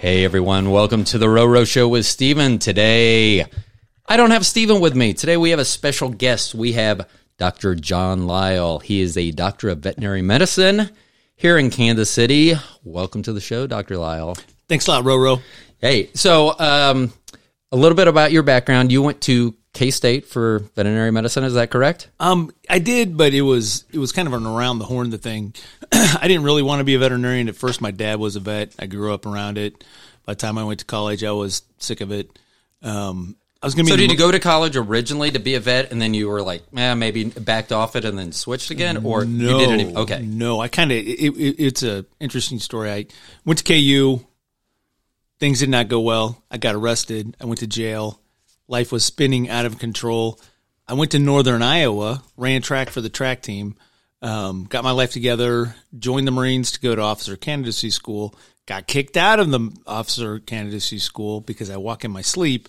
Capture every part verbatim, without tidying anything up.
Hey everyone, welcome to the RoRo Show with Steven. Today, I don't have Steven with me. Today we have a special guest. We have Doctor John Lyle. He is a doctor of veterinary medicine here in Kansas City. Welcome to the show, Doctor Lyle. Thanks a lot, RoRo. Hey, so um, a little bit about your background. You went to K State for veterinary medicine, is that correct? Um, I did, but it was it was kind of an around the horn the thing. I didn't really want to be a veterinarian at first. My dad was a vet. I grew up around it. By the time I went to college, I was sick of it. Um, I was going to. So, did you go to college originally to be a vet, and then you were like, eh, maybe backed off it, and then switched again, or no, you didn't? Even, okay, no, I kind of. It, it, it's a interesting story. I went to K U. Things did not go well. I got arrested. I went to jail. Life was spinning out of control. I went to Northern Iowa, ran track for the track team, um, got my life together, joined the Marines to go to officer candidacy school, got kicked out of the officer candidacy school because I walk in my sleep,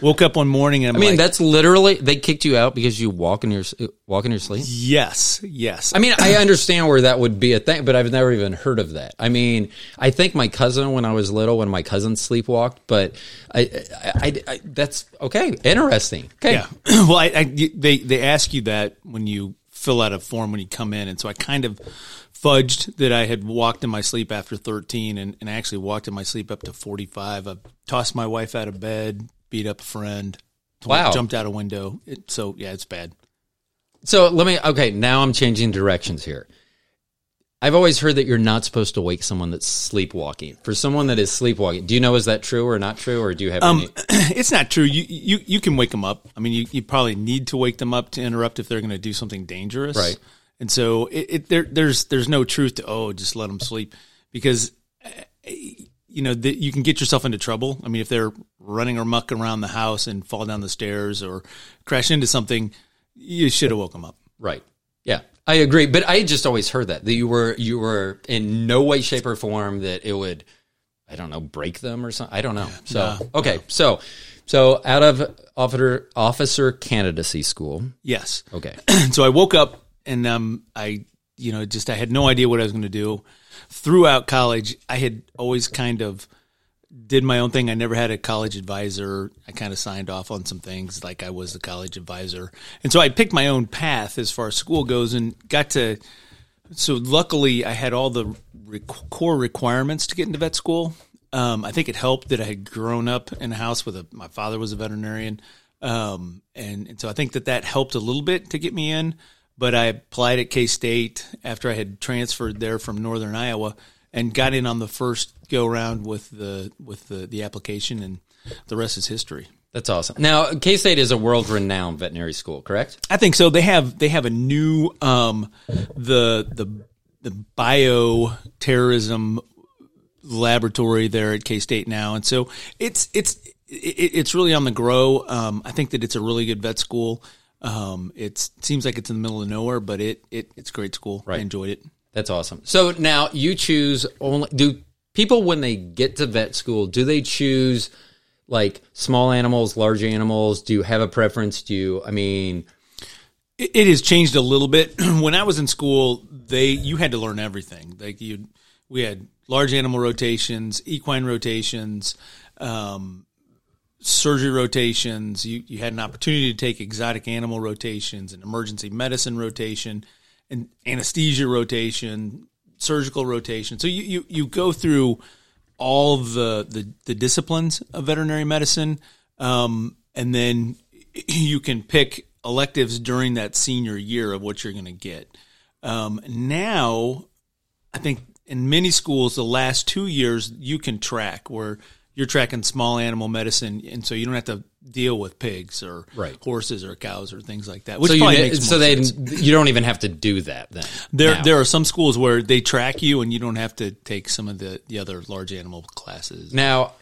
woke up one morning and I'm I mean, like, that's literally, they kicked you out because you walk in your walk in your sleep? Yes, yes. I mean, I understand where that would be a thing, but I've never even heard of that. I mean, I think my cousin, when I was little, when my cousin sleepwalked, but I, I, I, I that's, okay, interesting. Okay. Yeah. Well, I, I, they, they ask you that when you fill out a form when you come in, and so I kind of fudged that I had walked in my sleep after thirteen, and, and I actually walked in my sleep up to forty-five. I tossed my wife out of bed, beat up a friend, wow. Jumped out a window. It, so, yeah, it's bad. So let me, okay, now I'm changing directions here. I've always heard that you're not supposed to wake someone that's sleepwalking. For someone that is sleepwalking, do you know, is that true or not true, or do you have um, any? It's not true. You, you you can wake them up. I mean, you, you probably need to wake them up to interrupt if they're going to do something dangerous. Right. And so it, it, there, there's there's no truth to, oh, just let them sleep, because, you know, the, you can get yourself into trouble. I mean, if they're running amuck around the house and fall down the stairs or crash into something, you should have woke them up. Right. Yeah, I agree. But I just always heard that, that you were you were in no way, shape, or form that it would, I don't know, break them or something. I don't know. So, no, okay. No. So, so out of officer, officer candidacy school. Yes. Okay. So I woke up. And um, I, you know, just I had no idea what I was going to do. Throughout college, I had always kind of did my own thing. I never had a college advisor. I kind of signed off on some things like I was the college advisor. And so I picked my own path as far as school goes and got to – so luckily I had all the rec- core requirements to get into vet school. Um, I think it helped that I had grown up in a house with a – my father was a veterinarian. Um, and, and so I think that that helped a little bit to get me in. But I applied at K State after I had transferred there from Northern Iowa, and got in on the first go round with the with the, the application, and the rest is history. That's awesome. Now K State is a world renowned veterinary school, correct? I think so. They have they have a new um, the the the bioterrorism laboratory there at K State now, and so it's it's it's really on the grow. Um, I think that it's a really good vet school. Um, it's, it seems like it's in the middle of nowhere, but it, it it's great school. Right. I enjoyed it. That's awesome. So now you choose only, do people, when they get to vet school, do they choose like small animals, large animals? Do you have a preference? Do you, I mean, it, it has changed a little bit. When I was in school, they, you had to learn everything. Like you, we had large animal rotations, equine rotations, um, surgery rotations. You, you had an opportunity to take exotic animal rotations, an emergency medicine rotation, an anesthesia rotation, surgical rotation. So you, you, you go through all the, the, the disciplines of veterinary medicine, um, and then you can pick electives during that senior year of what you're going to get. Um, now, I think in many schools, the last two years, you can track where you're tracking small animal medicine, and so you don't have to deal with pigs or right. horses or cows or things like that. Which so probably you, makes so more they sense. You don't even have to do that then. There now. There are some schools where they track you, and you don't have to take some of the, the other large animal classes. Now,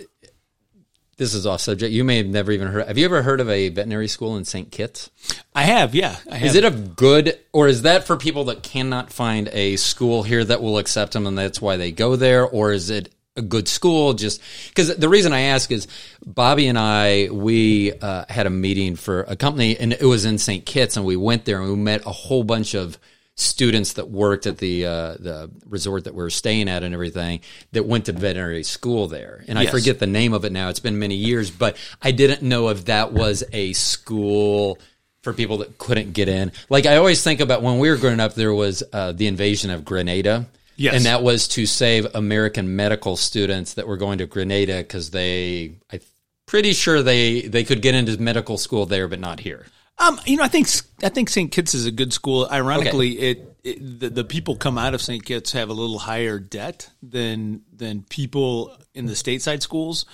this is off subject. You may have never even heard. Have you ever heard of a veterinary school in Saint Kitts? I have, yeah. I have. Is it a good, or is that for people that cannot find a school here that will accept them, and that's why they go there, or is it a good school? Just because the reason I ask is Bobby and I, we uh, had a meeting for a company, and it was in Saint Kitts, and we went there and we met a whole bunch of students that worked at the uh, the resort that we were staying at and everything that went to veterinary school there. And yes. I forget the name of it now. It's been many years, but I didn't know if that was a school for people that couldn't get in. Like, I always think about when we were growing up, there was uh, the invasion of Grenada. Yes. And that was to save American medical students that were going to Grenada because they, I'm pretty sure they, they could get into medical school there, but not here. Um, you know, I think I think Saint Kitts is a good school. Ironically, okay. it, it the, the people come out of Saint Kitts have a little higher debt than than people in the stateside schools,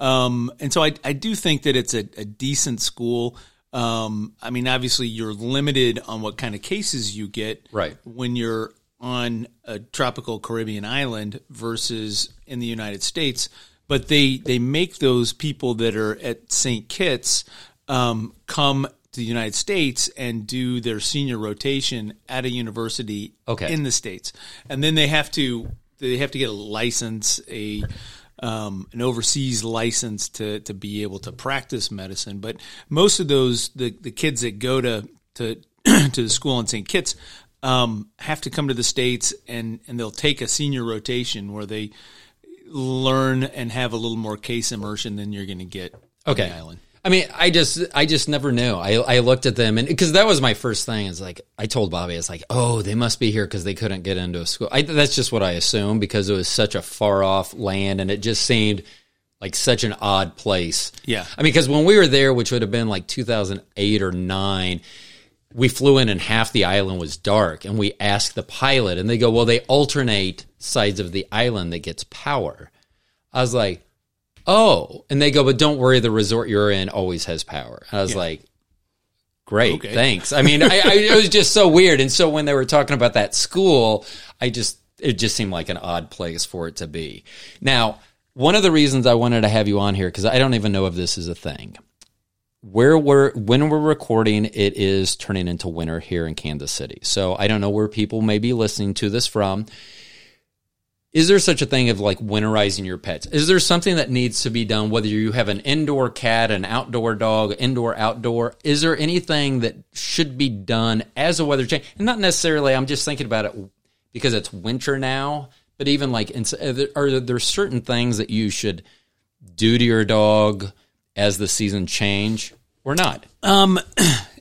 um, and so I I do think that it's a, a decent school. Um, I mean, obviously, you're limited on what kind of cases you get right. when you're on a tropical Caribbean island versus in the United States, but they they make those people that are at Saint Kitts um, come. The United States and do their senior rotation at a university okay. in the States, and then they have to they have to get a license, a um, an overseas license to to be able to practice medicine. But most of those the, the kids that go to to to the school in Saint Kitts um, have to come to the States and and they'll take a senior rotation where they learn and have a little more case immersion than you're going to get okay. on the island. I mean, I just, I just never knew. I, I looked at them, and because that was my first thing. Is like I told Bobby, it's like, oh, they must be here because they couldn't get into a school. I, that's just what I assumed because it was such a far off land, and it just seemed like such an odd place. Yeah, I mean, because when we were there, which would have been like two thousand eight or nine, we flew in, and half the island was dark, and we asked the pilot, and they go, well, they alternate sides of the island that gets power. I was like. Oh, and they go, but don't worry, the resort you're in always has power. I was yeah. like, great, okay. thanks. I mean, I, I, it was just so weird. And so when they were talking about that school, I just it just seemed like an odd place for it to be. Now, one of the reasons I wanted to have you on here, because I don't even know if this is a thing. Where we're when we're recording, it is turning into winter here in Kansas City. So I don't know where people may be listening to this from. Is there such a thing of like winterizing your pets? Is there something that needs to be done, whether you have an indoor cat, an outdoor dog, indoor, outdoor? Is there anything that should be done as a weather change? And not necessarily, I'm just thinking about it because it's winter now, but even like, are there certain things that you should do to your dog as the season change or not? Um,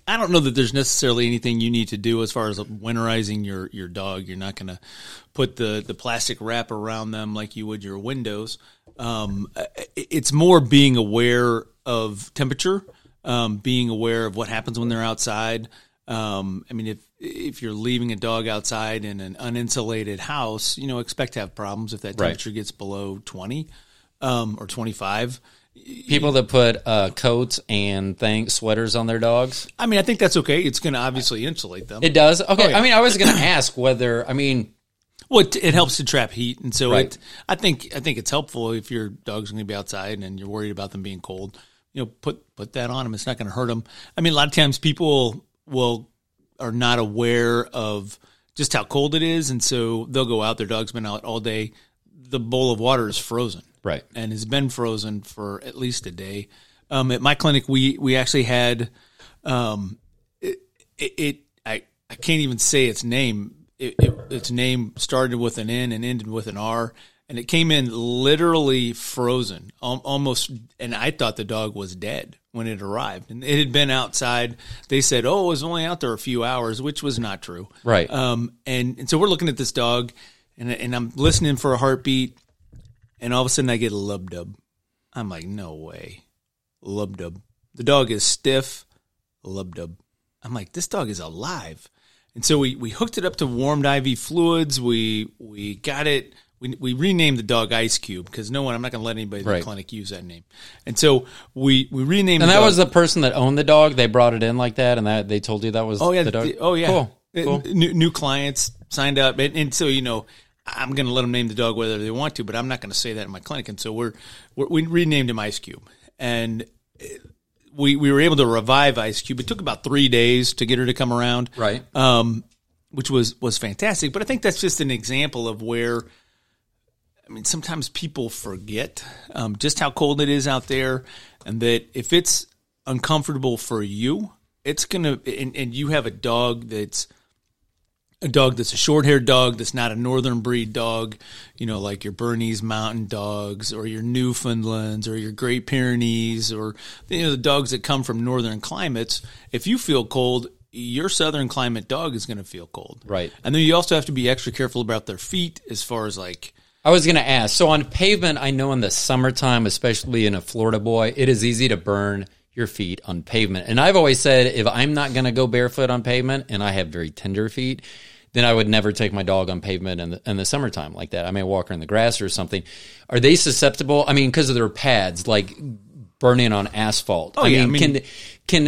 I don't know that there's necessarily anything you need to do as far as winterizing your, your dog. You're not going to put the, the plastic wrap around them like you would your windows. Um, it's more being aware of temperature, um, being aware of what happens when they're outside. Um, I mean, if if you're leaving a dog outside in an uninsulated house, you know, expect to have problems if that temperature right. gets below twenty um, or twenty-five. People that put uh, coats and things, sweaters on their dogs? I mean, I think that's okay. It's going to obviously insulate them. It does? Okay. Oh, yeah. I mean, I was going to ask whether, I mean. Well, it, it helps to trap heat. And so right. it, I think I think it's helpful if your dog's going to be outside and you're worried about them being cold. You know, put, put that on them. It's not going to hurt them. I mean, a lot of times people will are not aware of just how cold it is. And so they'll go out. Their dog's been out all day. The bowl of water is frozen. Right. And has been frozen for at least a day. Um, at my clinic, we, we actually had, um, it, it, it I, I can't even say its name. It, it, its name started with an N and ended with an R, and it came in literally frozen um, almost. And I thought the dog was dead when it arrived, and it had been outside. They said, oh, it was only out there a few hours, which was not true. Right. Um, and, and so we're looking at this dog and, and I'm listening for a heartbeat. And all of a sudden I get a lub-dub. I'm like, no way. Lub-dub. The dog is stiff. Lub-dub. I'm like, this dog is alive. And so we, we hooked it up to warmed I V fluids. We we got it. We we renamed the dog Ice Cube because no one, I'm not going to let anybody in right. the clinic use that name. And so we, we renamed and the dog. And that was the person that owned the dog. They brought it in like that, and that they told you that was oh, yeah, the dog? The, oh, yeah. Cool. cool. New, new clients signed up. And, and so, you know, I'm going to let them name the dog whether they want to, but I'm not going to say that in my clinic. And so we're, we're we renamed him Ice Cube, and we we were able to revive Ice Cube. It took about three days to get her to come around, right? Um, which was was fantastic. But I think that's just an example of where, I mean, sometimes people forget um, just how cold it is out there, and that if it's uncomfortable for you, it's gonna. And, and you have a dog that's a dog that's a short-haired dog that's not a northern breed dog, you know, like your Bernese Mountain Dogs or your Newfoundlands or your Great Pyrenees or, you know, the dogs that come from northern climates, if you feel cold, your southern climate dog is going to feel cold. Right. And then you also have to be extra careful about their feet as far as like – I was going to ask. So on pavement, I know in the summertime, especially in a Florida boy, it is easy to burn your feet on pavement. And I've always said if I'm not going to go barefoot on pavement and I have very tender feet, then I would never take my dog on pavement in the, in the summertime like that. I may walk her in the grass or something. Are they susceptible? I mean, because of their pads, like burning on asphalt. Oh, I yeah. mean, I mean, can, can,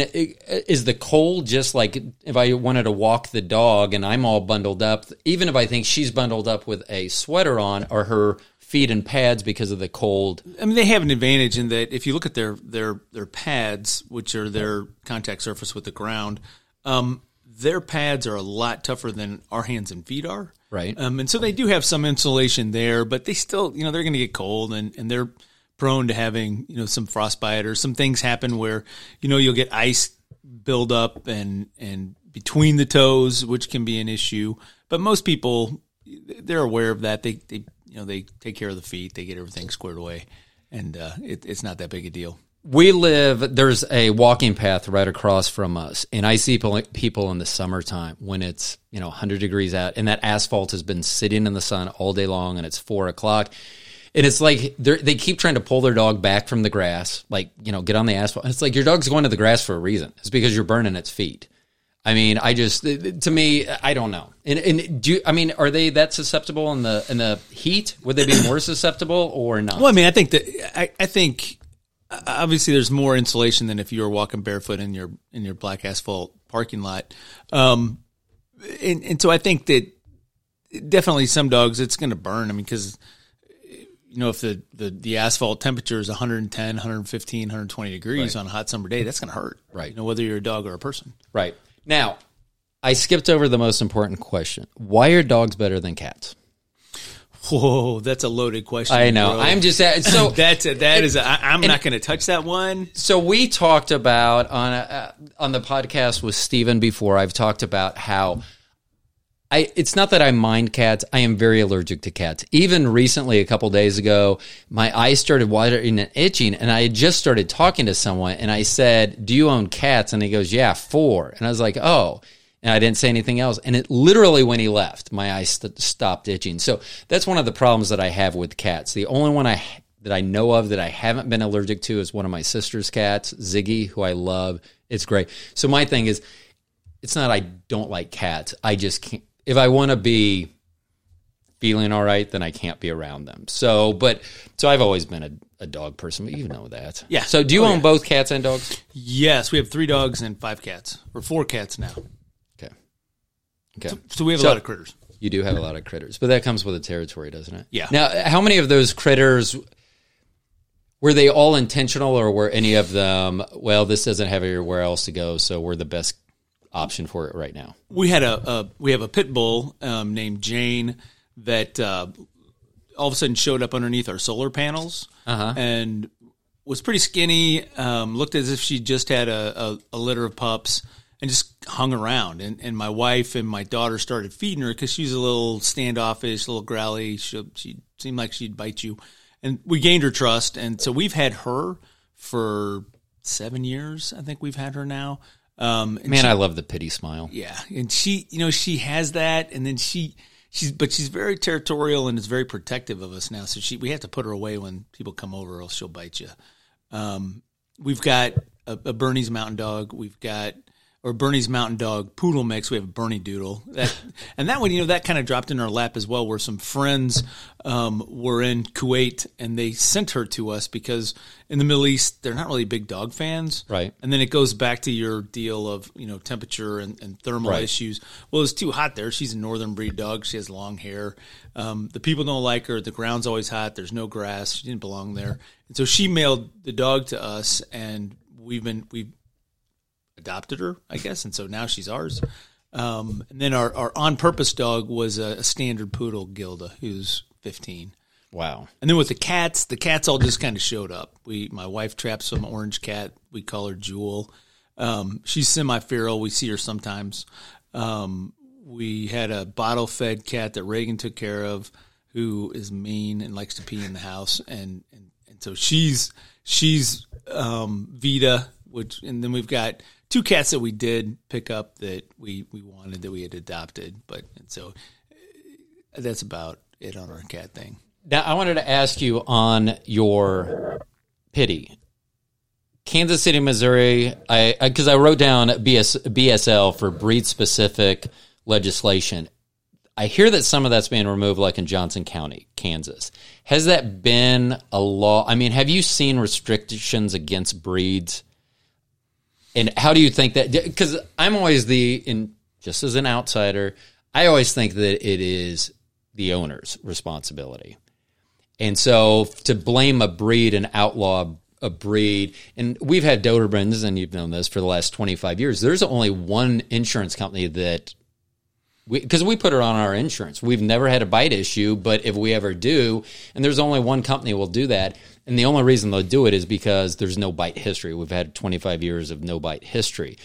is the cold just like if I wanted to walk the dog and I'm all bundled up, even if I think she's bundled up with a sweater on, or her feet and pads because of the cold? I mean, they have an advantage in that if you look at their their their pads, which are their contact surface with the ground, um, their pads are a lot tougher than our hands and feet are. Right. Um, and so they do have some insulation there, but they still, you know, they're going to get cold, and, and they're prone to having, you know, some frostbite or some things happen where, you know, you'll get ice buildup and, and between the toes, which can be an issue. But most people, they're aware of that. They, they, you know, they take care of the feet. They get everything squared away, and uh, it, it's not that big a deal. We live – there's a walking path right across from us, and I see people in the summertime when it's, you know, one hundred degrees out, and that asphalt has been sitting in the sun all day long, and it's four o'clock. And it's like they keep trying to pull their dog back from the grass, like, you know, get on the asphalt. It's like your dog's going to the grass for a reason. It's because you're burning its feet. I mean, I just, to me, I don't know. And, and do you, I mean, are they that susceptible in the in the heat? Would they be more susceptible or not? Well, I mean, I think that I, I think obviously there's more insulation than if you were walking barefoot in your in your black asphalt parking lot. Um, and, and so I think that definitely some dogs it's going to burn. I mean, because you know, if the, the, the asphalt temperature is one ten, one fifteen, one twenty degrees right. on a hot summer day, that's going to hurt. Right. You know, whether you're a dog or a person. Right. Now, I skipped over the most important question. Why are dogs better than cats? Whoa, that's a loaded question. I know. Bro. I'm just so that's a, that and, is a, I'm and, not going to touch that one. So we talked about on a, on the podcast with Steven before. I've talked about how I it's not that I mind cats. I am very allergic to cats. Even recently, a couple days ago, my eyes started watering and itching, and I had just started talking to someone, and I said, "Do you own cats?" And he goes, "Yeah, four." And I was like, "Oh." And I didn't say anything else. And it literally, when he left, my eyes st- stopped itching. So that's one of the problems that I have with cats. The only one I that I know of that I haven't been allergic to is one of my sister's cats, Ziggy, who I love. It's great. So my thing is, it's not I don't like cats. I just can't. If I want to be feeling all right, then I can't be around them. So, but so I've always been a, a dog person, but you know that. Yeah. So, do you oh, own yeah. both cats and dogs? Yes, we have three dogs and five cats, or four cats now. Okay. Okay. So, so we have so, a lot of critters. You do have a lot of critters, but that comes with the territory, doesn't it? Yeah. Now, how many of those critters? Were they all intentional, or were any of them? Well, this doesn't have anywhere else to go, so we're the best option for it right now. We had a, a we have a pit bull um, named Jane that uh, all of a sudden showed up underneath our solar panels uh-huh. and was pretty skinny. Um, looked as if she just had a, a, a litter of pups and just hung around. And, and my wife and my daughter started feeding her because she's a little standoffish, a little growly. She she seemed like she'd bite you, and we gained her trust. And so we've had her for seven years. I think we've had her now. Um, Man, she, I love the pity smile. Yeah, and she, you know, she has that, and then she, she's, but she's very territorial and is very protective of us now. So she, we have to put her away when people come over, or else she'll bite you. Um, we've got a, a Bernese Mountain Dog. We've got or Bernese Mountain Dog poodle mix. We have a Bernie doodle, that, and that one, you know, that kind of dropped in our lap as well. Where some friends um, were in Kuwait, and they sent her to us because in the Middle East they're not really big dog fans, right? And then it goes back to your deal of you know temperature and, and thermal right. issues. Well, it's too hot there. She's a northern breed dog. She has long hair. Um, the people don't like her. The ground's always hot. There's no grass. She didn't belong there. And so she mailed the dog to us, and we've been we've. adopted her, I guess, and so now she's ours. Um, and then our, our on-purpose dog was a, a standard poodle, Gilda, who's fifteen. Wow. And then with the cats, the cats all just kind of showed up. We, my wife trapped some orange cat. We call her Jewel. Um, she's semi-feral. We see her sometimes. Um, we had a bottle-fed cat that Reagan took care of who is mean and likes to pee in the house. And, and, and so she's she's um, Vita, which, and then we've got two cats that we did pick up that we, we wanted, that we had adopted. But and so that's about it on our cat thing. Now, I wanted to ask you on your pity. Kansas City, Missouri, I because I, I wrote down B S, B S L for breed-specific legislation. I hear that some of that's being removed, like in Johnson County, Kansas. Has that been a law? I mean, have you seen restrictions against breeds? And how do you think that? Because I'm always the, in, just as an outsider, I always think that it is the owner's responsibility. And so to blame a breed and outlaw a breed, and we've had Dobermans, and you've known this, for the last twenty-five years. There's only one insurance company that we, because we put it on our insurance. We've never had a bite issue, but if we ever do, and there's only one company will do that, and the only reason they'll do it is because there's no bite history. We've had twenty-five years of no bite history.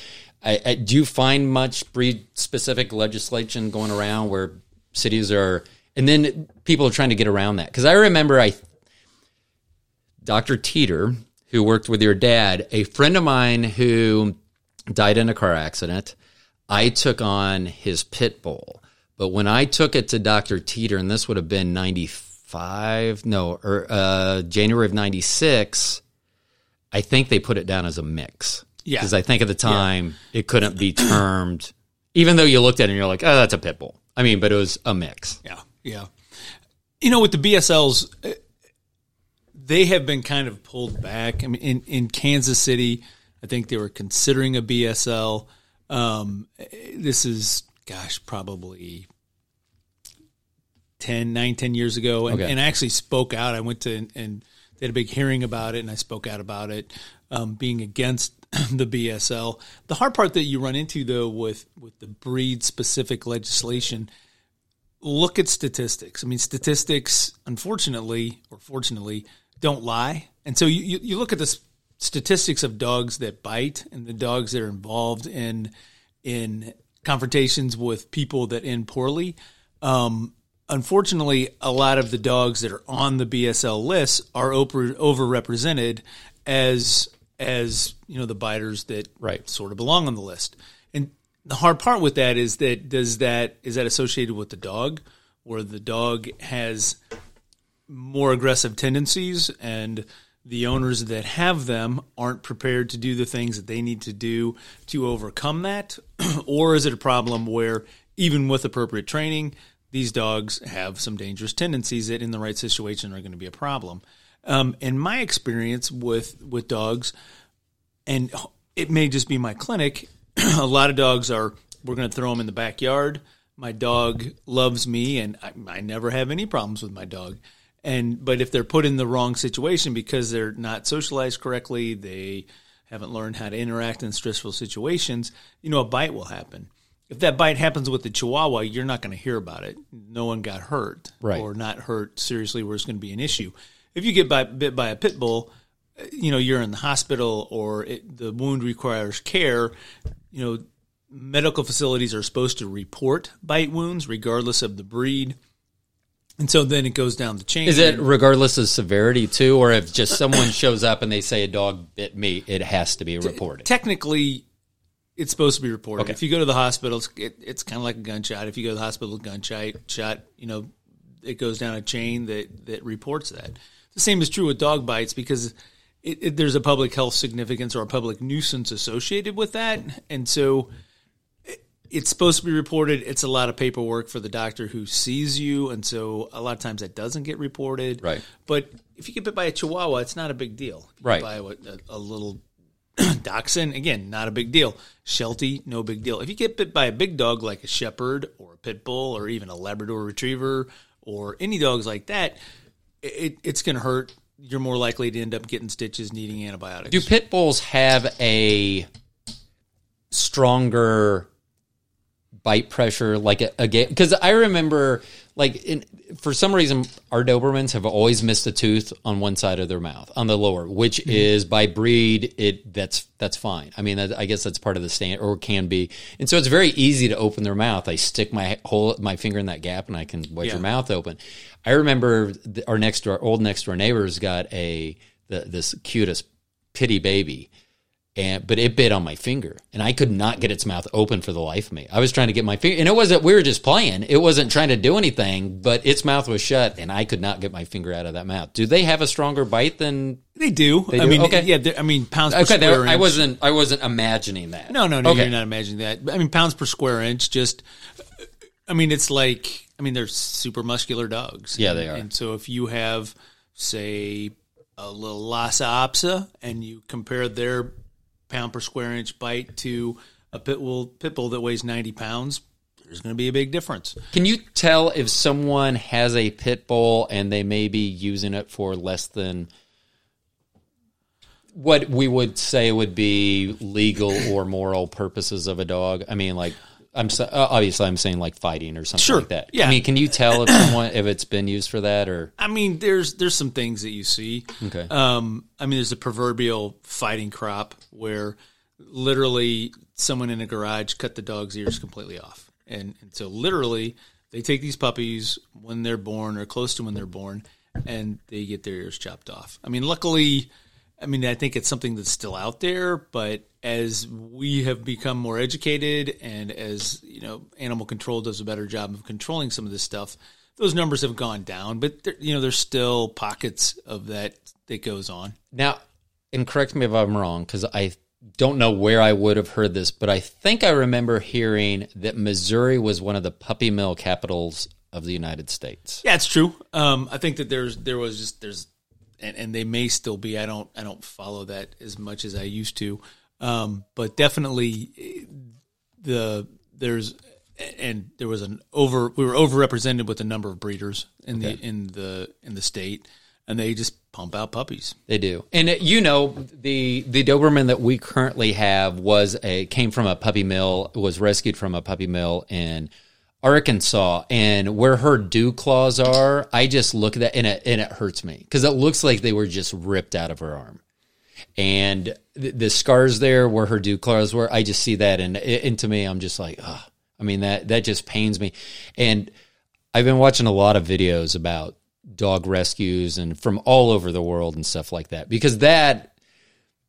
I, I, do you find much breed-specific legislation going around where cities are, and then people are trying to get around that? Because I remember I Doctor Teeter, who worked with your dad, a friend of mine who died in a car accident, I took on his pit bull. But when I took it to Doctor Teeter, and this would have been ninety-five, no, or uh, January of ninety-six, I think they put it down as a mix. Yeah. Because I think at the time yeah. it couldn't be termed, even though you looked at it and you're like, oh, that's a pit bull. I mean, but it was a mix. Yeah, yeah. You know, with the B S Ls, they have been kind of pulled back. I mean, in, in Kansas City, I think they were considering a B S L. Um, this is, gosh, probably ten, nine, ten years ago. And, okay. and I actually spoke out. I went to, and, and they had a big hearing about it, and I spoke out about it, um, being against the B S L. The hard part that you run into, though, with, with the breed-specific legislation, look at statistics. I mean, statistics, unfortunately, or fortunately, don't lie. And so you, you look at the statistics of dogs that bite and the dogs that are involved in in confrontations with people that end poorly. Um, unfortunately, a lot of the dogs that are on the B S L lists are over, overrepresented as, as you know, the biters that right. sort of belong on the list. And the hard part with that is that does that is that associated with the dog, where the dog has more aggressive tendencies and the owners that have them aren't prepared to do the things that they need to do to overcome that? Or is it a problem where even with appropriate training, these dogs have some dangerous tendencies that in the right situation are going to be a problem? Um, in my experience with, with dogs, and it may just be my clinic, a lot of dogs are, we're going to throw them in the backyard. My dog loves me, and I, I never have any problems with my dog. And but if they're put in the wrong situation because they're not socialized correctly, they haven't learned how to interact in stressful situations, you know, a bite will happen. If that bite happens with the Chihuahua, you're not going to hear about it. No one got hurt right. or not hurt seriously where it's going to be an issue. If you get by, bit by a pit bull, you know, you're in the hospital or it, the wound requires care. You know, medical facilities are supposed to report bite wounds regardless of the breed. And so then it goes down the chain. Is it regardless of severity too? Or if just someone shows up and they say a dog bit me, it has to be reported? Technically, it's supposed to be reported. Okay. If you go to the hospital, it's, it, it's kind of like a gunshot. If you go to the hospital, gunshot, shot, you know, it goes down a chain that, that reports that. The same is true with dog bites because It, it, there's a public health significance or a public nuisance associated with that. And so it, it's supposed to be reported. It's a lot of paperwork for the doctor who sees you. And so a lot of times that doesn't get reported. Right. But if you get bit by a Chihuahua, it's not a big deal. If you right. By a, a, a little Dachshund, again, not a big deal. Sheltie, no big deal. If you get bit by a big dog like a Shepherd or a Pit Bull or even a Labrador Retriever or any dogs like that, it, it's going to hurt. You're more likely to end up getting stitches, needing antibiotics. Do pit bulls have a stronger bite pressure like a, a gate? Because I remember, like, in, for some reason, our Dobermans have always missed a tooth on one side of their mouth, on the lower, which mm-hmm. is by breed, it that's that's fine. I mean, that, I guess that's part of the stand, or can be. And so it's very easy to open their mouth. I stick my whole, my finger in that gap, and I can wedge yeah. your mouth open. I remember the, our next door, old next door neighbors got a the, this cutest pitty baby. And, but it bit on my finger, and I could not get its mouth open for the life of me. I was trying to get my finger, and it wasn't, we were just playing. It wasn't trying to do anything, but its mouth was shut, and I could not get my finger out of that mouth. Do they have a stronger bite than they do? They do? I mean, okay. yeah, I mean, pounds okay, per square inch. I wasn't, I wasn't imagining that. No, no, no, okay. You're not imagining that. I mean, pounds per square inch, just, I mean, it's like, I mean, they're super muscular dogs. Yeah, and, they are. And so if you have, say, a little Lhasa Apso, and you compare their pound per square inch bite to a pit bull, pit bull that weighs ninety pounds, there's going to be a big difference. Can you tell if someone has a pit bull and they may be using it for less than what we would say would be legal or moral purposes of a dog? I mean, like, I'm so, obviously I'm saying like fighting or something sure, like that. Yeah. I mean, can you tell if someone if it's been used for that or? I mean, there's there's some things that you see. Okay. Um, I mean, there's a proverbial fighting crop where literally someone in a garage cut the dog's ears completely off, and, and so literally they take these puppies when they're born or close to when they're born, and they get their ears chopped off. I mean, luckily. I mean, I think it's something that's still out there, but as we have become more educated and as, you know, animal control does a better job of controlling some of this stuff, those numbers have gone down, but, there, you know, there's still pockets of that that goes on. Now, and correct me if I'm wrong, because I don't know where I would have heard this, but I think I remember hearing that Missouri was one of the puppy mill capitals of the United States. Yeah, it's true. Um, I think that there's there was just, there's, And, and they may still be. I don't. I don't follow that as much as I used to, um, but definitely the there's and there was an over. We were overrepresented with a number of breeders in okay. the in the in the state, and they just pump out puppies. They do, and it, you know the the Doberman that we currently have was a came from a puppy mill. Was rescued from a puppy mill in Arkansas, and where her dew claws are, I just look at that and it, and it hurts me because it looks like they were just ripped out of her arm, and the, the scars there where her dew claws were, I just see that, and, and to me, I'm just like, oh, I mean that that just pains me. And I've been watching a lot of videos about dog rescues and from all over the world and stuff like that, because that.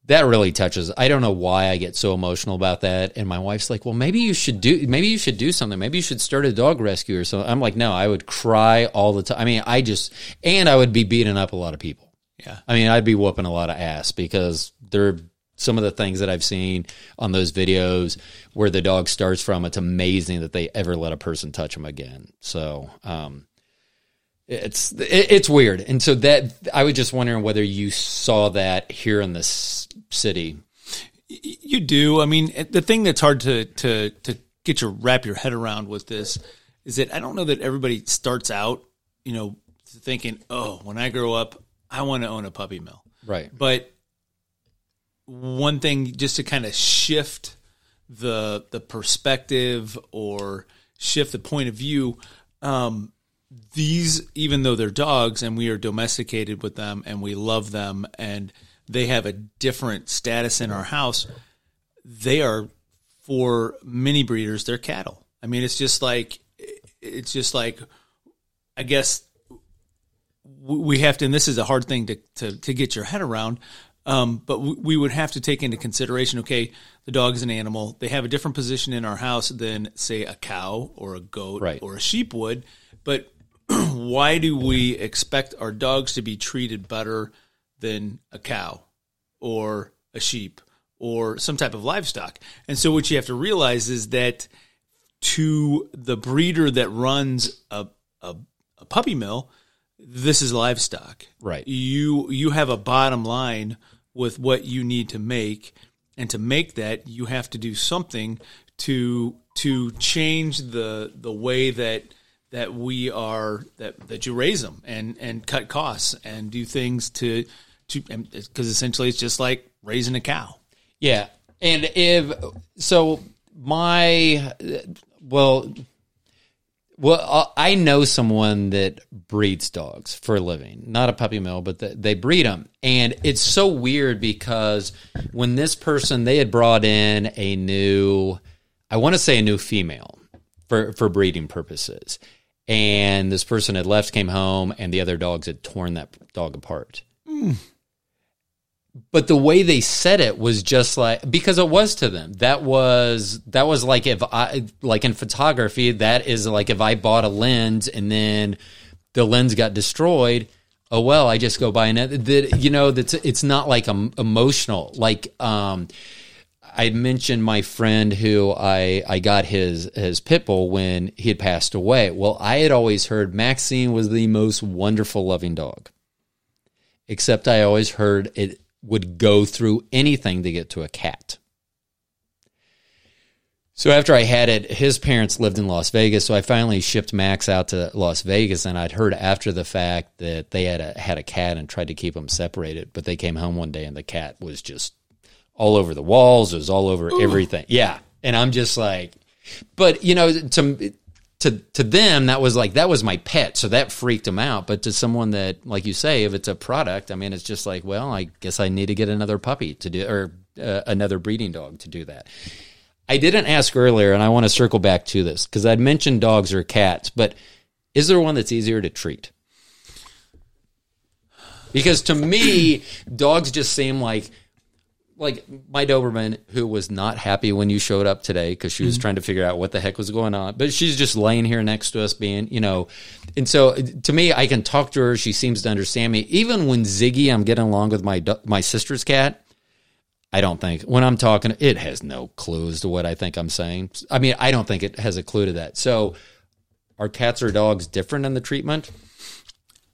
That really touches. I don't know why I get so emotional about that. And my wife's like, "Well, maybe you should do. Maybe you should do something. Maybe you should start a dog rescue or something." I'm like, "No, I would cry all the time. I mean, I just and I would be beating up a lot of people. Yeah, I mean, I'd be whooping a lot of ass because they're some of the things that I've seen on those videos where the dog starts from. It's amazing that they ever let a person touch them again. So, um, it's it, it's weird. And so that I was just wondering whether you saw that here in this. City. You do. I mean, the thing that's hard to, to, to get your wrap your head around with this is that I don't know that everybody starts out, you know, thinking, oh, when I grow up, I want to own a puppy mill. Right. But one thing just to kind of shift the, the perspective or shift the point of view, um, these, even though they're dogs and we are domesticated with them and we love them and they have a different status in our house, they are, for many breeders, they're cattle. I mean, it's just like, it's just like, I guess we have to, and this is a hard thing to, to, to get your head around, um, but we would have to take into consideration, okay, the dog is an animal. They have a different position in our house than, say, a cow or a goat right. or a sheep would, but why do we expect our dogs to be treated better than a cow or a sheep or some type of livestock? And so what you have to realize is that to the breeder that runs a a, a puppy mill, this is livestock. Right. You you have a bottom line with what you need to make, and to make that, you have to do something to to change the the way that that we are that, that you raise them and and cut costs and do things to to because essentially it's just like raising a cow. Yeah, and if so, my Well, well, I know someone that breeds dogs for a living. Not a puppy mill, but they breed them. And it's so weird because when this person, they had brought in a new, I want to say a new female for, for breeding purposes. And this person had left, came home, and the other dogs had torn that dog apart. Mm. But the way they said it was just like, because it was to them. That was, that was like if I, like in photography, that is like if I bought a lens and then the lens got destroyed, oh, well, I just go buy another. That, you know, that's, it's not like um, emotional. Like, um, I mentioned my friend who I, I got his, his pit bull when he had passed away. Well, I had always heard Maxine was the most wonderful, loving dog, except I always heard it would go through anything to get to a cat. So after I had it, his parents lived in Las Vegas, so I finally shipped Max out to Las Vegas, and I'd heard after the fact that they had a, had a cat and tried to keep them separated, but they came home one day, and the cat was just all over the walls. It was all over Ooh. everything. Yeah, and I'm just like, but, you know, to to to them, that was like, that was my pet, so that freaked them out. But to someone that, like you say, if it's a product, I mean, it's just like, well, I guess I need to get another puppy to do, or uh, another breeding dog to do that. I didn't ask earlier, and I want to circle back to this, because I'd mentioned dogs or cats, but is there one that's easier to treat? Because to me, dogs just seem like, like my Doberman, who was not happy when you showed up today because she was mm-hmm. trying to figure out what the heck was going on, but she's just laying here next to us being, you know, and so to me, I can talk to her. She seems to understand me. Even when Ziggy, I'm getting along with my, my sister's cat, I don't think when I'm talking, it has no clues to what I think I'm saying. I mean, I don't think it has a clue to that. So are cats or dogs different in the treatment?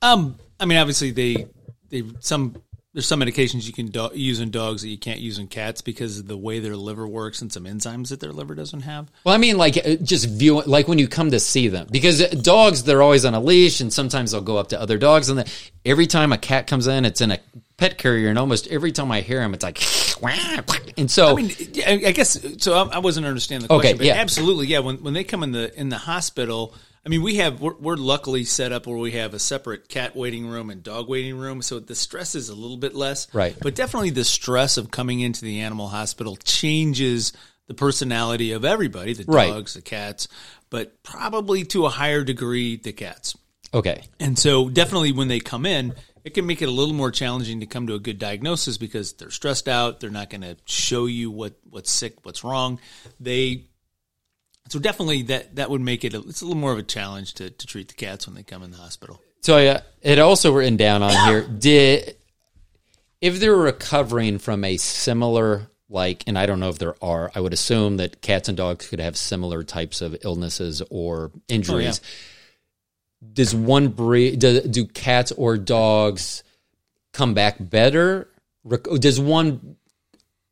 Um, I mean, obviously they, they, some, There's some medications you can do- use in dogs that you can't use in cats because of the way their liver works and some enzymes that their liver doesn't have. Well, I mean, like just view, like when you come to see them, because dogs, they're always on a leash, and sometimes they'll go up to other dogs. And then every time a cat comes in, it's in a pet carrier, and almost every time I hear him, it's like, and so I mean, I guess so. I wasn't understanding the question, okay, but yeah. absolutely, yeah. When when they come in the in the hospital. I mean, we have, we're, we're luckily set up where we have a separate cat waiting room and dog waiting room, so the stress is a little bit less. Right. But definitely the stress of coming into the animal hospital changes the personality of everybody, the dogs, right. the cats, but probably to a higher degree, the cats. Okay. And so definitely when they come in, it can make it a little more challenging to come to a good diagnosis because they're stressed out. They're not going to show you what, what's sick, what's wrong. They... So definitely that, that would make it, a, it's a little more of a challenge to, to treat the cats when they come in the hospital. So uh, it also written down on here, did, if they're recovering from a similar, like, and I don't know if there are, I would assume that cats and dogs could have similar types of illnesses or injuries. Oh, yeah. Does one breed, do, do cats or dogs come back better? Does one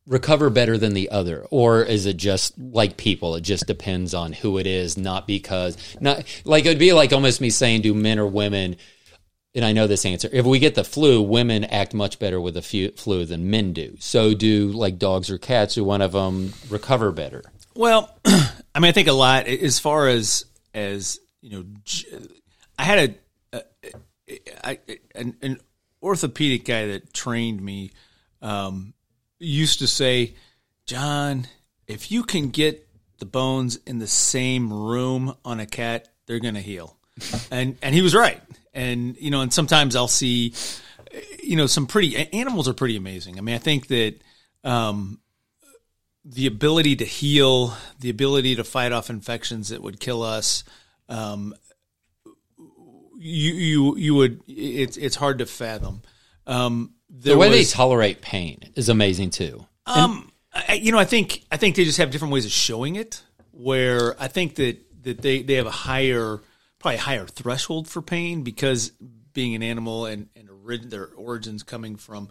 recover better than the other, or is it just like people, it just depends on who it is? Not because not like it would be like almost me saying, do men or women, and I know this answer, if we get the flu, women act much better with the flu than men do. So do like dogs or cats, do one of them recover better? Well, I mean, I think a lot as far as as you know, I had a, a, a an, an orthopedic guy that trained me um used to say, John, if you can get the bones in the same room on a cat, they're going to heal. And and he was right. And, you know, and sometimes I'll see, you know, some pretty, animals are pretty amazing. I mean, I think that um, the ability to heal, the ability to fight off infections that would kill us, um, you, you, you would, it's, it's hard to fathom. Um, There the way was, they tolerate pain is amazing too. Um, and, I, you know, I think I think they just have different ways of showing it. Where I think that, that they, they have a higher, probably higher threshold for pain because being an animal and and orig- their origins coming from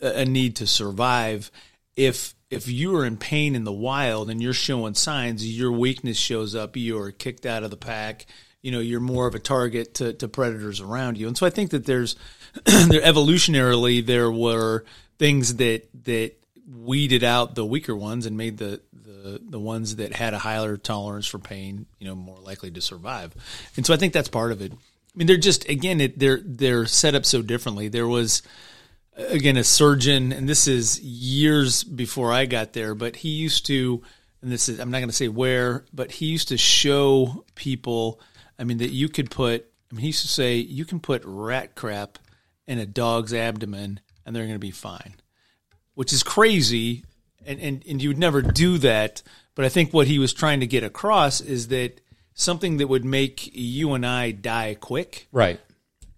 a, a need to survive. If if you are in pain in the wild and you're showing signs, your weakness shows up. You're kicked out of the pack. You know, you're more of a target to, to predators around you. And so I think that there's, there evolutionarily, there were things that, that weeded out the weaker ones and made the, the, the ones that had a higher tolerance for pain, you know, more likely to survive. And so I think that's part of it. I mean, they're just, again, it, they're, they're set up so differently. There was, again, a surgeon, and this is years before I got there, but he used to, and this is, I'm not going to say where, but he used to show people, I mean, that you could put, I mean, he used to say, you can put rat crap in a dog's abdomen and they're going to be fine, which is crazy. And, and, and you would never do that. But I think what he was trying to get across is that something that would make you and I die quick, right,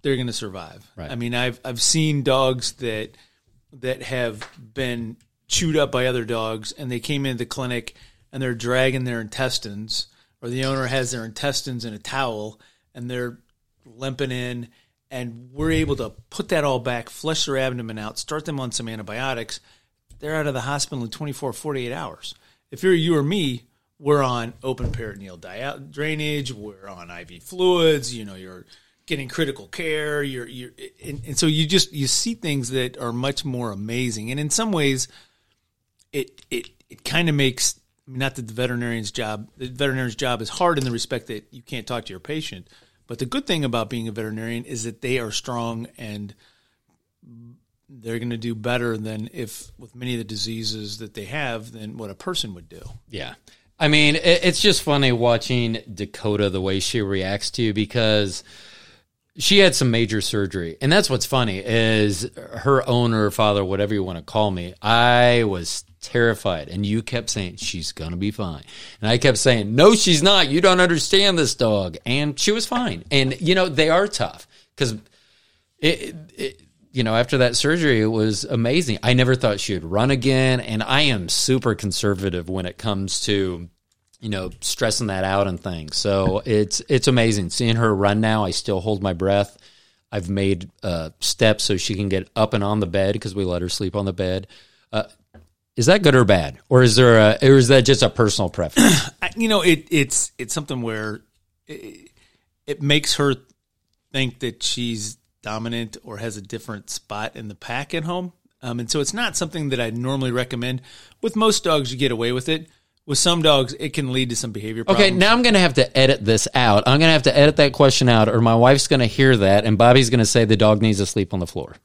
they're going to survive. Right. I mean, I've, I've seen dogs that, that have been chewed up by other dogs and they came into the clinic and they're dragging their intestines, or the owner has their intestines in a towel and they're limping in, and we're able to put that all back, flush their abdomen out, start them on some antibiotics. They're out of the hospital in twenty-four, forty-eight hours. If you're you or me, we're on open peritoneal di- drainage. We're on I V fluids. You know, you're getting critical care. You're, you're, and, and so you just, you see things that are much more amazing. And in some ways it, it, it kind of makes, not that the veterinarian's job, the veterinarian's job is hard in the respect that you can't talk to your patient. But the good thing about being a veterinarian is that they are strong and they're going to do better than if with many of the diseases that they have than what a person would do. Yeah. I mean, it's just funny watching Dakota, the way she reacts to you, because she had some major surgery. And that's what's funny is her owner, father, whatever you want to call me, I was terrified. And you kept saying, she's going to be fine. And I kept saying, no, she's not. You don't understand this dog. And she was fine. And, you know, they are tough because, it, it, you know, after that surgery, it was amazing. I never thought she would run again. And I am super conservative when it comes to, you know, stressing that out and things. So it's, it's amazing seeing her run now. I still hold my breath. I've made uh, steps so she can get up and on the bed because we let her sleep on the bed. Uh, Is that good or bad, or is there a, or is that just a personal preference? You know, it, it's it's something where it, it makes her think that she's dominant or has a different spot in the pack at home, um, and so it's not something that I normally recommend. With most dogs, you get away with it. With some dogs, it can lead to some behavior problems. Okay, now I'm going to have to edit this out. I'm going to have to edit that question out, or my wife's going to hear that, and Bobby's going to say the dog needs to sleep on the floor.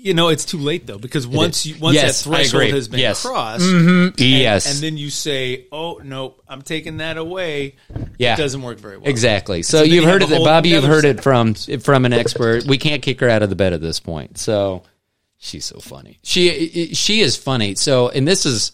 You know, it's too late, though, because once you, once yes, that threshold has been yes. crossed, mm-hmm. and, yes. and then you say, oh, no, I'm taking that away, yeah. it doesn't work very well. Exactly. So, so you've heard it, Bobby, you've heard it from from an expert. We can't kick her out of the bed at this point. So she's so funny. She She is funny. So, and this is,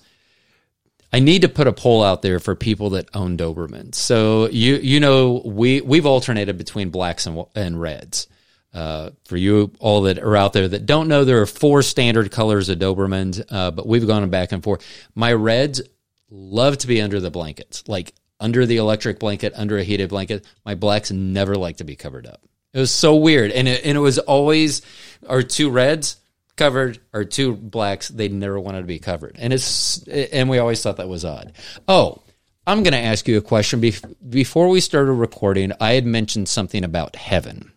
I need to put a poll out there for people that own Dobermans. So, you you know, we, we've alternated between blacks and, and reds. Uh, for you all that are out there that don't know, there are four standard colors of Dobermans, uh, but we've gone back and forth. My reds love to be under the blankets, like under the electric blanket, under a heated blanket. My blacks never like to be covered up. It was so weird. And it, and it was always our two reds covered, our two blacks, they never wanted to be covered. And it's and we always thought that was odd. Oh, I'm going to ask you a question. Before we started recording, I had mentioned something about heaven.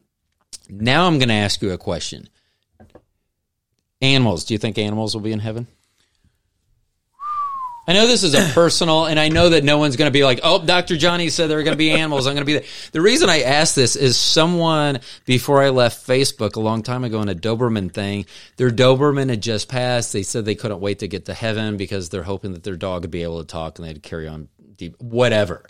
Now I'm going to ask you a question. Animals, do you think animals will be in heaven? I know this is a personal, and I know that no one's going to be like, oh, Doctor Johnny said there are going to be animals. I'm going to be there. The reason I asked this is someone, before I left Facebook a long time ago in a Doberman thing, their Doberman had just passed. They said they couldn't wait to get to heaven because they're hoping that their dog would be able to talk and they'd carry on deep, whatever.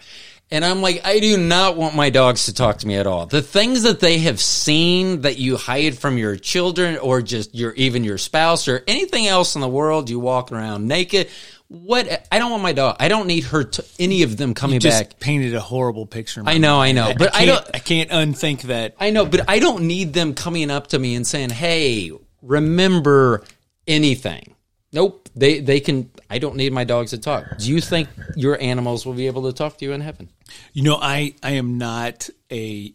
And I'm like, I do not want my dogs to talk to me at all. The things that they have seen that you hide from your children or just your, even your spouse or anything else in the world, you walk around naked. What? I don't want my dog. I don't need her to any of them coming you just back. Painted a horrible picture. I know, I know, but I, I don't, I can't unthink that. I know, but I don't need them coming up to me and saying, hey, remember anything. Nope. They, they can, I don't need my dogs to talk. Do you think your animals will be able to talk to you in heaven? You know, I, I am not a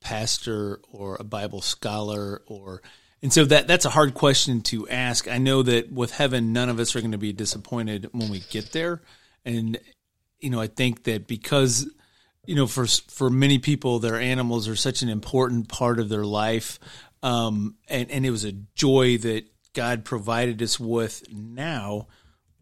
pastor or a Bible scholar, or and so that that's a hard question to ask. I know that with heaven, none of us are going to be disappointed when we get there. And, you know, I think that because, you know, for for many people, their animals are such an important part of their life. Um, and, and it was a joy that God provided us with now,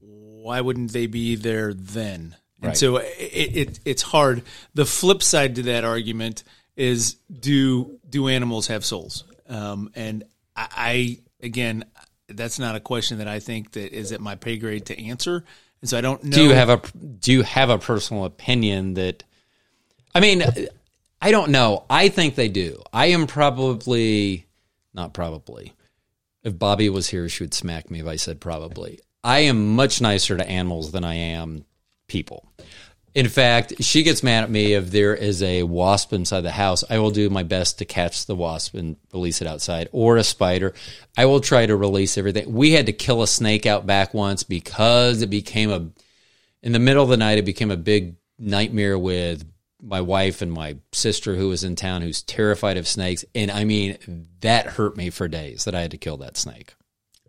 why wouldn't they be there then? And right. so it, it it's hard. The flip side to that argument is do do animals have souls? Um, and I, I again, that's not a question that I think that is at my pay grade to answer. And so I don't know. Do you have a do you have a personal opinion that? I mean, I don't know. I think they do. I am probably not probably. If Bobby was here, she would smack me if I said probably. I am much nicer to animals than I am people. In fact, she gets mad at me if there is a wasp inside the house. I will do my best to catch the wasp and release it outside, or a spider. I will try to release everything. We had to kill a snake out back once because it became a, in the middle of the night, it became a big nightmare with my wife and my sister who was in town, who's terrified of snakes. And I mean, that hurt me for days that I had to kill that snake.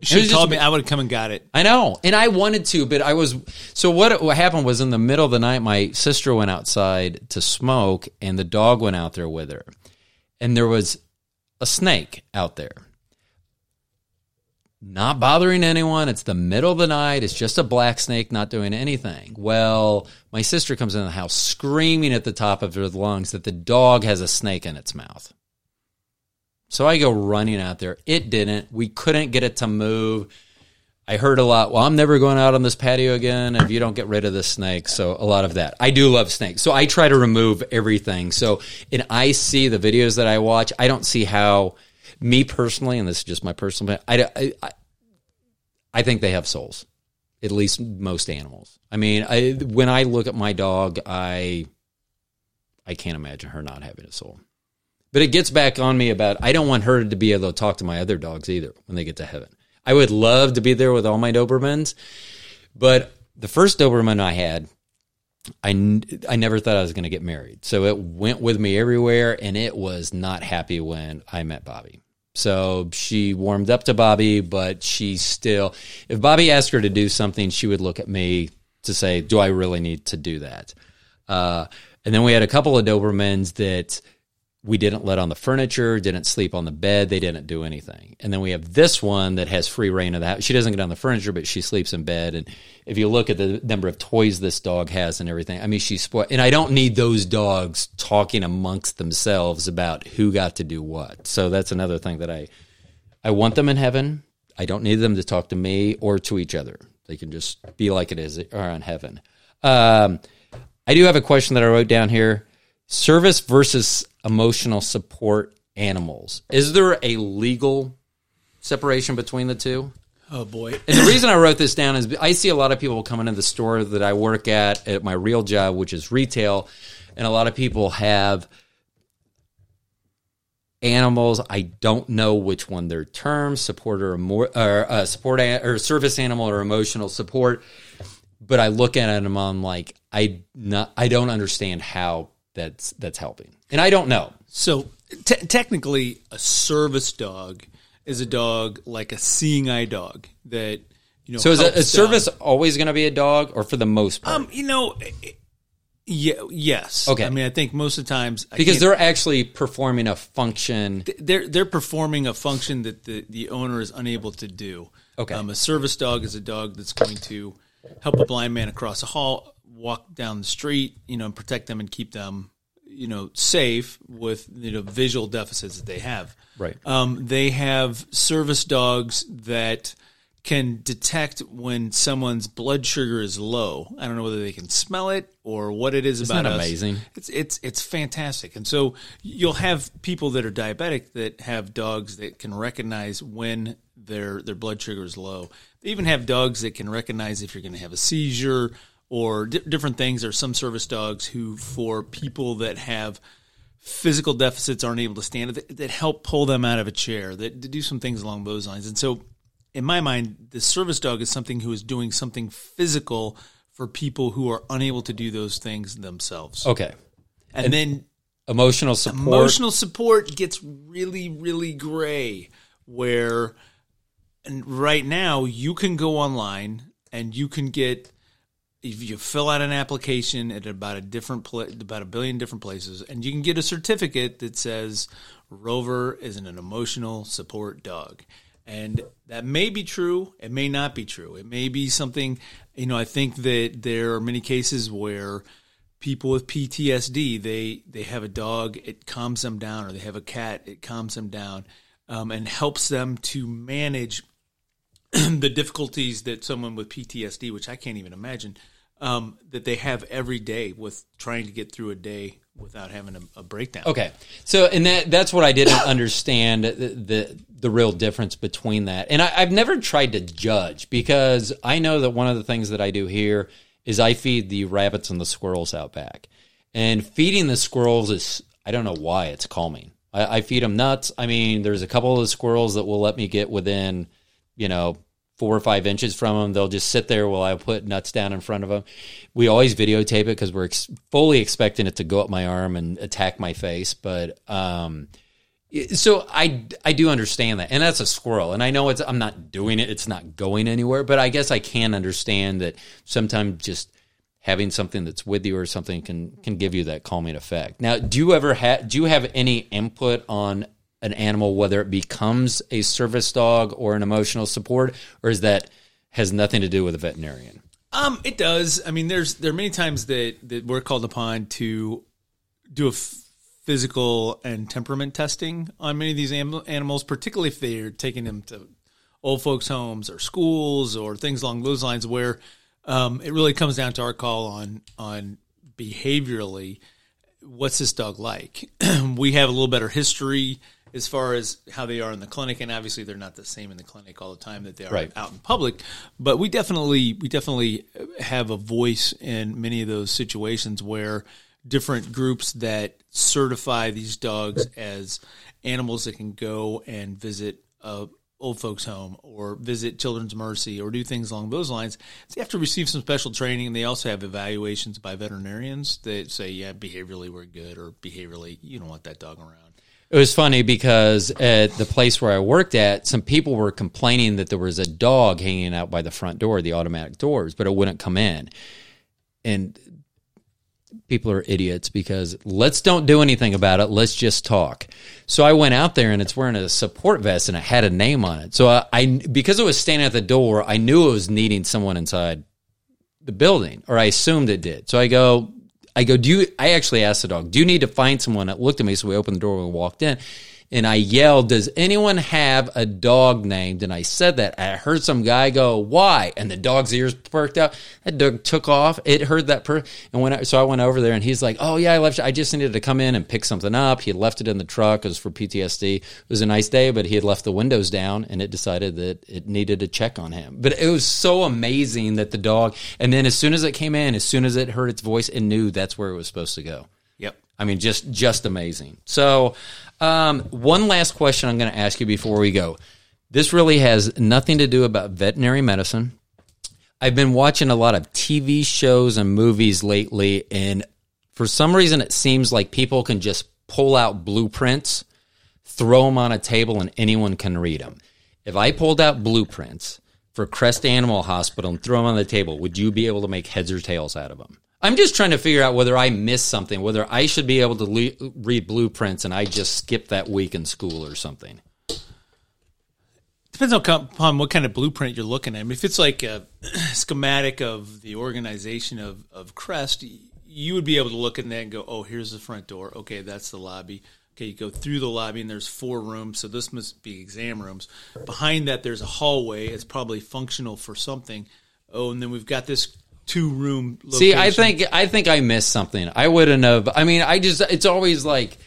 She told just, me I would have come and got it. I know. And I wanted to, but I was, so what, what happened was in the middle of the night, my sister went outside to smoke and the dog went out there with her. And there was a snake out there. Not bothering anyone. It's the middle of the night. It's just a black snake not doing anything. Well, my sister comes in the house screaming at the top of her lungs that the dog has a snake in its mouth. So I go running out there. It didn't. We couldn't get it to move. I heard a lot, well, I'm never going out on this patio again if you don't get rid of the snake. So a lot of that. I do love snakes. So I try to remove everything. So, and I see the videos that I watch. I don't see how, me personally, and this is just my personal opinion, I, I, I think they have souls, at least most animals. I mean, I, when I look at my dog, I I can't imagine her not having a soul. But it gets back on me about, I don't want her to be able to talk to my other dogs either when they get to heaven. I would love to be there with all my Dobermans, but the first Doberman I had, I, I never thought I was going to get married. So it went with me everywhere, and it was not happy when I met Bobby. So she warmed up to Bobby, but she still, if Bobby asked her to do something, she would look at me to say, do I really need to do that? Uh, and then we had a couple of Dobermans that we didn't let on the furniture, didn't sleep on the bed. They didn't do anything. And then we have this one that has free reign of the house. She doesn't get on the furniture, but she sleeps in bed. And if you look at the number of toys this dog has and everything, I mean, she's spoiled. And I don't need those dogs talking amongst themselves about who got to do what. So that's another thing that I, I want them in heaven. I don't need them to talk to me or to each other. They can just be like it is or in heaven. Um, I do have a question that I wrote down here. Service versus emotional support animals. Is there a legal separation between the two? Oh, boy. And the reason I wrote this down is I see a lot of people coming into the store that I work at, at my real job, which is retail, and a lot of people have animals. I don't know which one their terms, support or, more, or uh, support or service animal or emotional support, but I look at them and I'm like, I not, I don't understand how that's that's helping. And I don't know. So te- technically, a service dog is a dog like a seeing eye dog that, you know. So is a, a service always going to be a dog, or for the most part? Um, you know, yeah, yes. Okay. I mean, I think most of the times I because they're actually performing a function. They're they're performing a function that the, the owner is unable to do. Okay. Um, a service dog is a dog that's going to help a blind man across a hall, walk down the street, you know, and protect them and keep them, you know, safe with, you know, visual deficits that they have. Right. Um, they have service dogs that can detect when someone's blood sugar is low. I don't know whether they can smell it or what it is. Isn't about that us. Amazing. It's, it's, it's fantastic. And so you'll have people that are diabetic that have dogs that can recognize when their, their blood sugar is low. They even have dogs that can recognize if you're going to have a seizure or di- different things. There are some service dogs who, for people that have physical deficits, aren't able to stand, that, that help pull them out of a chair, that, that do some things along those lines. And so in my mind, the service dog is something who is doing something physical for people who are unable to do those things themselves. Okay. And, and then emotional support. Emotional support gets really, really gray, where and right now you can go online and you can get – if you fill out an application at about a different pla- about a billion different places, and you can get a certificate that says Rover is an emotional support dog. And that may be true. It may not be true. It may be something, you know, I think that there are many cases where people with P T S D, they, they have a dog, it calms them down, or they have a cat, it calms them down, um, and helps them to manage the difficulties that someone with P T S D, which I can't even imagine, um, that they have every day with trying to get through a day without having a, a breakdown. Okay. So, and that, that's what I didn't understand, the, the, the real difference between that. And I, I've never tried to judge, because I know that one of the things that I do here is I feed the rabbits and the squirrels out back. And feeding the squirrels is, I don't know why, it's calming. I, I feed them nuts. I mean, there's a couple of the squirrels that will let me get within, you know, four or five inches from them. They'll just sit there while I put nuts down in front of them. We always videotape it because we're ex- fully expecting it to go up my arm and attack my face. But um, so I, I do understand that. And that's a squirrel. And I know it's, I'm not doing it. It's not going anywhere. But I guess I can understand that sometimes just having something that's with you or something can, can give you that calming effect. Now, do you ever have, do you have any input on an animal, whether it becomes a service dog or an emotional support, or is that has nothing to do with a veterinarian? Um, it does. I mean, there's, there are many times that, that we're called upon to do a f- physical and temperament testing on many of these am- animals, particularly if they're taking them to old folks' homes or schools or things along those lines, where um, it really comes down to our call on, on behaviorally, what's this dog like? We have a little better history as far as how they are in the clinic, and obviously they're not the same in the clinic all the time that they are right out in public, but we definitely we definitely have a voice in many of those situations where different groups that certify these dogs as animals that can go and visit a old folks' home or visit Children's Mercy or do things along those lines, so they have to receive some special training, and they also have evaluations by veterinarians that say, yeah, behaviorally we're good, or behaviorally you don't want that dog around. It was funny because at the place where I worked at, some people were complaining that there was a dog hanging out by the front door, the automatic doors, but it wouldn't come in. And people are idiots because let's don't do anything about it. Let's just talk. So I went out there and it's wearing a support vest and it had a name on it. So I, I because it was standing at the door, I knew it was needing someone inside the building, or I assumed it did. So I go... I go, do you, I actually asked the dog, do you need to find someone? That looked at me, so we opened the door and we walked in. And I yelled, does anyone have a dog named? And I said that. I heard some guy go, why? And the dog's ears perked up. That dog took off. It heard that. Per- and when I, So I went over there and he's like, oh, yeah, I left. I just needed to come in and pick something up. He left it in the truck. It was for P T S D. It was a nice day, but he had left the windows down and it decided that it needed a check on him. But it was so amazing that the dog, and then as soon as it came in, as soon as it heard its voice, it knew that's where it was supposed to go. Yep. I mean, just just amazing. So um, one last question I'm going to ask you before we go. This really has nothing to do about veterinary medicine. I've been watching a lot of T V shows and movies lately, and for some reason it seems like people can just pull out blueprints, throw them on a table, and anyone can read them. If I pulled out blueprints for Crest Animal Hospital and threw them on the table, would you be able to make heads or tails out of them? I'm just trying to figure out whether I missed something, whether I should be able to le- read blueprints and I just skipped that week in school or something. Depends upon what kind of blueprint you're looking at. I mean, if it's like a schematic of the organization of, of Crest, you would be able to look at that and go, oh, here's the front door. Okay, that's the lobby. Okay, you go through the lobby and there's four rooms, so this must be exam rooms. Behind that, there's a hallway. It's probably functional for something. Oh, and then we've got this two-room location. See, I think I think I missed something. I wouldn't have. I mean, I just, it's always like,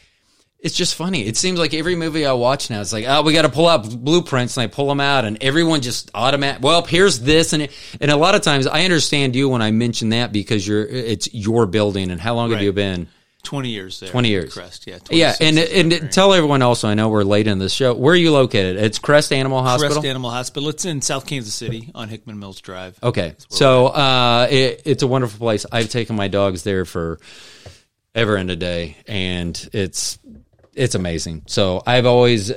it's just funny. It seems like every movie I watch now, it's like, oh, we got to pull out blueprints, and I pull them out, and everyone just automatic, well, here's this. And and a lot of times, I understand you when I mention that because you're it's your building, and how long right. have you been? twenty years there. twenty years. Crest, yeah. Yeah, and, and right. Tell everyone also, I know we're late in this show, where are you located? It's Crest Animal Hospital? Crest Animal Hospital. It's in South Kansas City on Hickman Mills Drive. Okay, so uh, it, it's a wonderful place. I've taken my dogs there for ever and a day, and it's, it's amazing. So I've always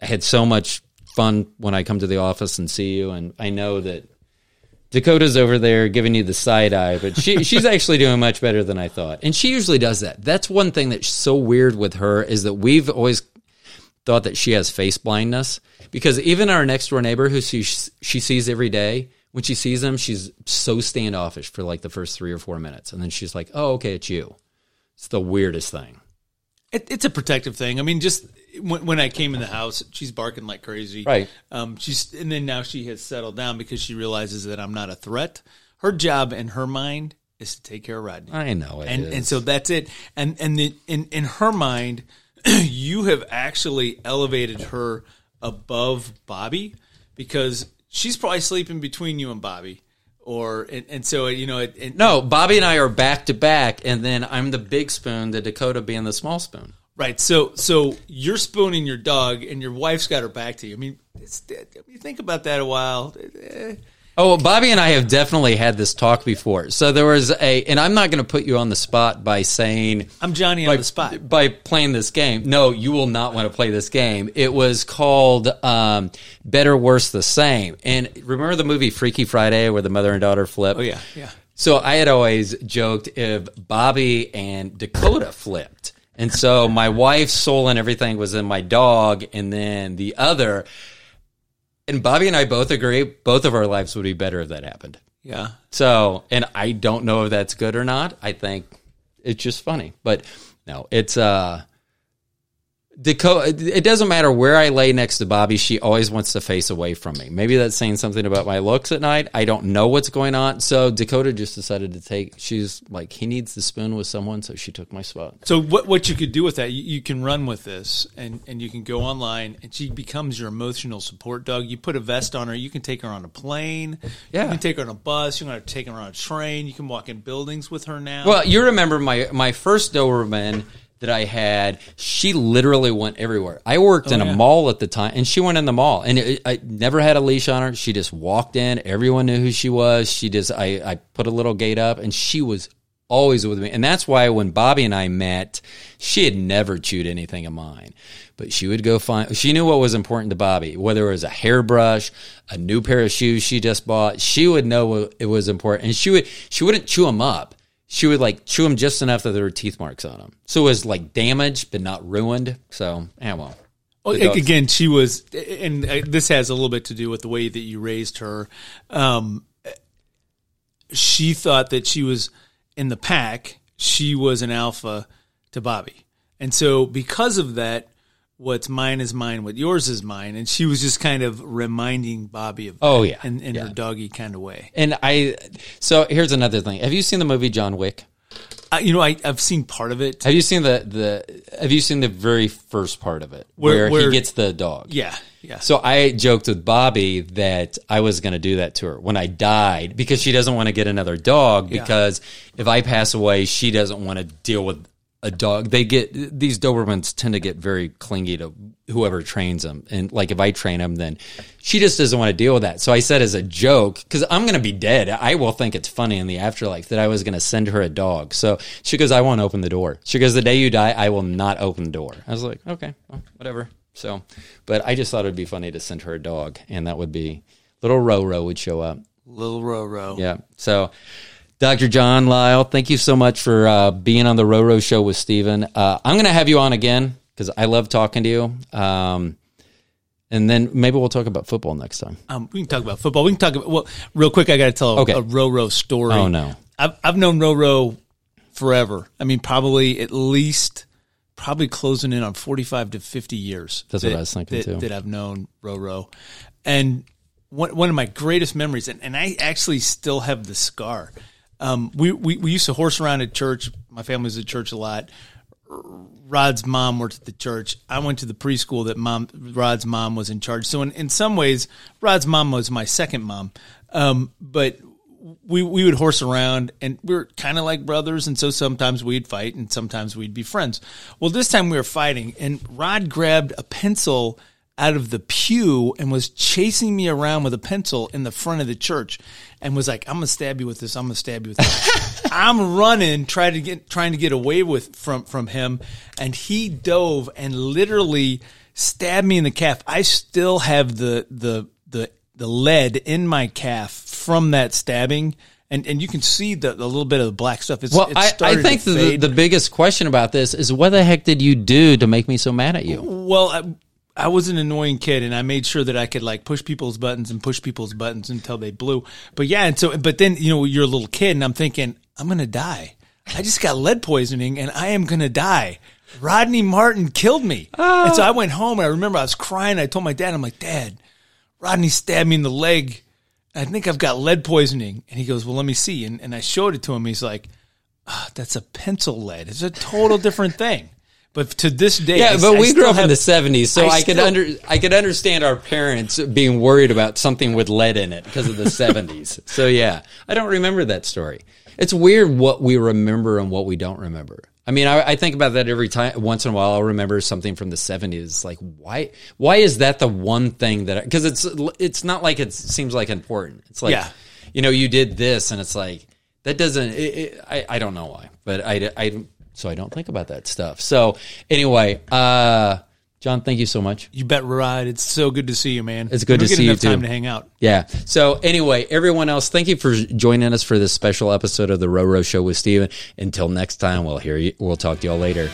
had so much fun when I come to the office and see you, and I know that Dakota's over there giving you the side eye, but she she's actually doing much better than I thought. And she usually does that. That's one thing that's so weird with her is that we've always thought that she has face blindness, because even our next door neighbor who she, she sees every day, when she sees him, she's so standoffish for like the first three or four minutes. And then she's like, oh, okay, it's you. It's the weirdest thing. It, it's a protective thing. I mean, just when, when I came in the house, she's barking like crazy. Right. Um, she's, and then now she has settled down because she realizes that I'm not a threat. Her job in her mind is to take care of Rodney. I know it and, is. And so that's it. And and the, in, in her mind, you have actually elevated her above Bobby, because she's probably sleeping between you and Bobby. Or and, and so, you know. It, it, no, Bobby and I are back to back, and then I'm the big spoon, the Dakota being the small spoon. Right. So so you're spooning your dog, and your wife's got her back to you. I mean, it's, you think about that a while. Eh. Oh, Bobby and I have definitely had this talk before. So there was a, and I'm not going to put you on the spot by saying I'm Johnny by, on the spot by playing this game. No, you will not want to play this game. It was called um, Better, Worse, the Same. And remember the movie Freaky Friday where the mother and daughter flip? Oh yeah, yeah. So I had always joked if Bobby and Dakota flipped, and so my wife's soul and everything was in my dog, and then the other. And Bobby and I both agree both of our lives would be better if that happened. Yeah. So, and I don't know if that's good or not. I think it's just funny. But no, it's uh Dakota, it doesn't matter where I lay next to Bobby, she always wants to face away from me. Maybe that's saying something about my looks at night. I don't know what's going on. So Dakota just decided to take, she's like, he needs to spoon with someone, so she took my spot. So what what you could do with that, you, you can run with this, and, and you can go online, and she becomes your emotional support dog. You put a vest on her. You can take her on a plane. Yeah. You can take her on a bus. You can take her on a train. You can walk in buildings with her now. Well, you remember my, my first Doberman that I had, she literally went everywhere. I worked oh, in a yeah. mall at the time, and she went in the mall. And it, I never had a leash on her. She just walked in. Everyone knew who she was. She just, I, I put a little gate up, and she was always with me. And that's why when Bobby and I met, she had never chewed anything of mine. But she would go find, she knew what was important to Bobby, whether it was a hairbrush, a new pair of shoes she just bought. She would know what it was important. And she would, she wouldn't chew them up. She would, like, chew them just enough that there were teeth marks on them. So it was, like, damaged but not ruined. So, yeah, well. well again, she was, and this has a little bit to do with the way that you raised her. Um, she thought that she was, in the pack, she was an alpha to Bobby. And so because of that, what's mine is mine, what yours is mine. And she was just kind of reminding Bobby of that oh, yeah. in, in yeah. her doggy kind of way. And I, so here's another thing. Have you seen the movie John Wick? Uh, you know, I, I've seen part of it. Have you seen the, the, have you seen the very first part of it where, where, where he gets the dog? Yeah. Yeah. So I joked with Bobby that I was going to do that to her when I died, because she doesn't want to get another dog, because yeah. if I pass away, she doesn't want to deal with a dog. They get, these Dobermans tend to get very clingy to whoever trains them. And like, if I train them, then she just doesn't want to deal with that. So I said as a joke, because I'm going to be dead, I will think it's funny in the afterlife, that I was going to send her a dog. So she goes, I won't open the door. She goes, the day you die, I will not open the door. I was like, okay, well, whatever. So, but I just thought it'd be funny to send her a dog, and that would be little Roro would show up. Little Roro. Yeah. So, Doctor John Lyle, thank you so much for uh, being on the Roro Show with Steven. Uh, I'm going to have you on again because I love talking to you. Um, and then maybe we'll talk about football next time. Um, we can talk about football. We can talk about, well, real quick, I got to tell okay. a, a Roro story. Oh, no. I've, I've known Roro forever. I mean, probably at least, probably closing in on forty-five to fifty years. That's that, what I was thinking, that, too. That I've known Roro. And one, one of my greatest memories, and, and I actually still have the scar. Um, we, we, we used to horse around at church. My family was at church a lot. Rod's mom worked at the church. I went to the preschool that mom, Rod's mom was in charge. So in, in some ways, Rod's mom was my second mom. Um, but we, we would horse around, and we were kind of like brothers. And so sometimes we'd fight, and sometimes we'd be friends. Well, this time we were fighting, and Rod grabbed a pencil out of the pew and was chasing me around with a pencil in the front of the church, and was like, I'm going to stab you with this. I'm going to stab you with this. I'm running, trying to get, trying to get away with from, from him. And he dove and literally stabbed me in the calf. I still have the, the, the, the lead in my calf from that stabbing. And and you can see the, the little bit of the black stuff. It's, well, it's I, I think the, the biggest question about this is, what the heck did you do to make me so mad at you? Well, I, I was an annoying kid, and I made sure that I could like push people's buttons and push people's buttons until they blew. But yeah, and so, but then, you know, you're a little kid, and I'm thinking, I'm going to die. I just got lead poisoning, and I am going to die. Rodney Martin killed me. Oh. And so I went home, and I remember I was crying. I told my dad, I'm like, Dad, Rodney stabbed me in the leg. I think I've got lead poisoning. And he goes, well, let me see. And, and I showed it to him. He's like, oh, that's a pencil lead. It's a total different thing. But to this day, yeah. I, but we I grew up have, in the seventies, so I, I still, could under I could understand our parents being worried about something with lead in it because of the seventies. So yeah, I don't remember that story. It's weird what we remember and what we don't remember. I mean, I, I think about that every time. Once in a while, I'll remember something from the seventies. It's like, why? Why is that the one thing that? Because it's it's not like it seems like important. It's like, yeah. you know, you did this, and it's like that doesn't. It, it, I I don't know why, but I I. So I don't think about that stuff. So anyway, uh, John, thank you so much. You bet, Rod. It's so good to see you, man. It's good to see you, too. Time to hang out. Yeah. So anyway, everyone else, thank you for joining us for this special episode of the Roro Show with Steven. Until next time, we'll hear you. We'll talk to y'all later.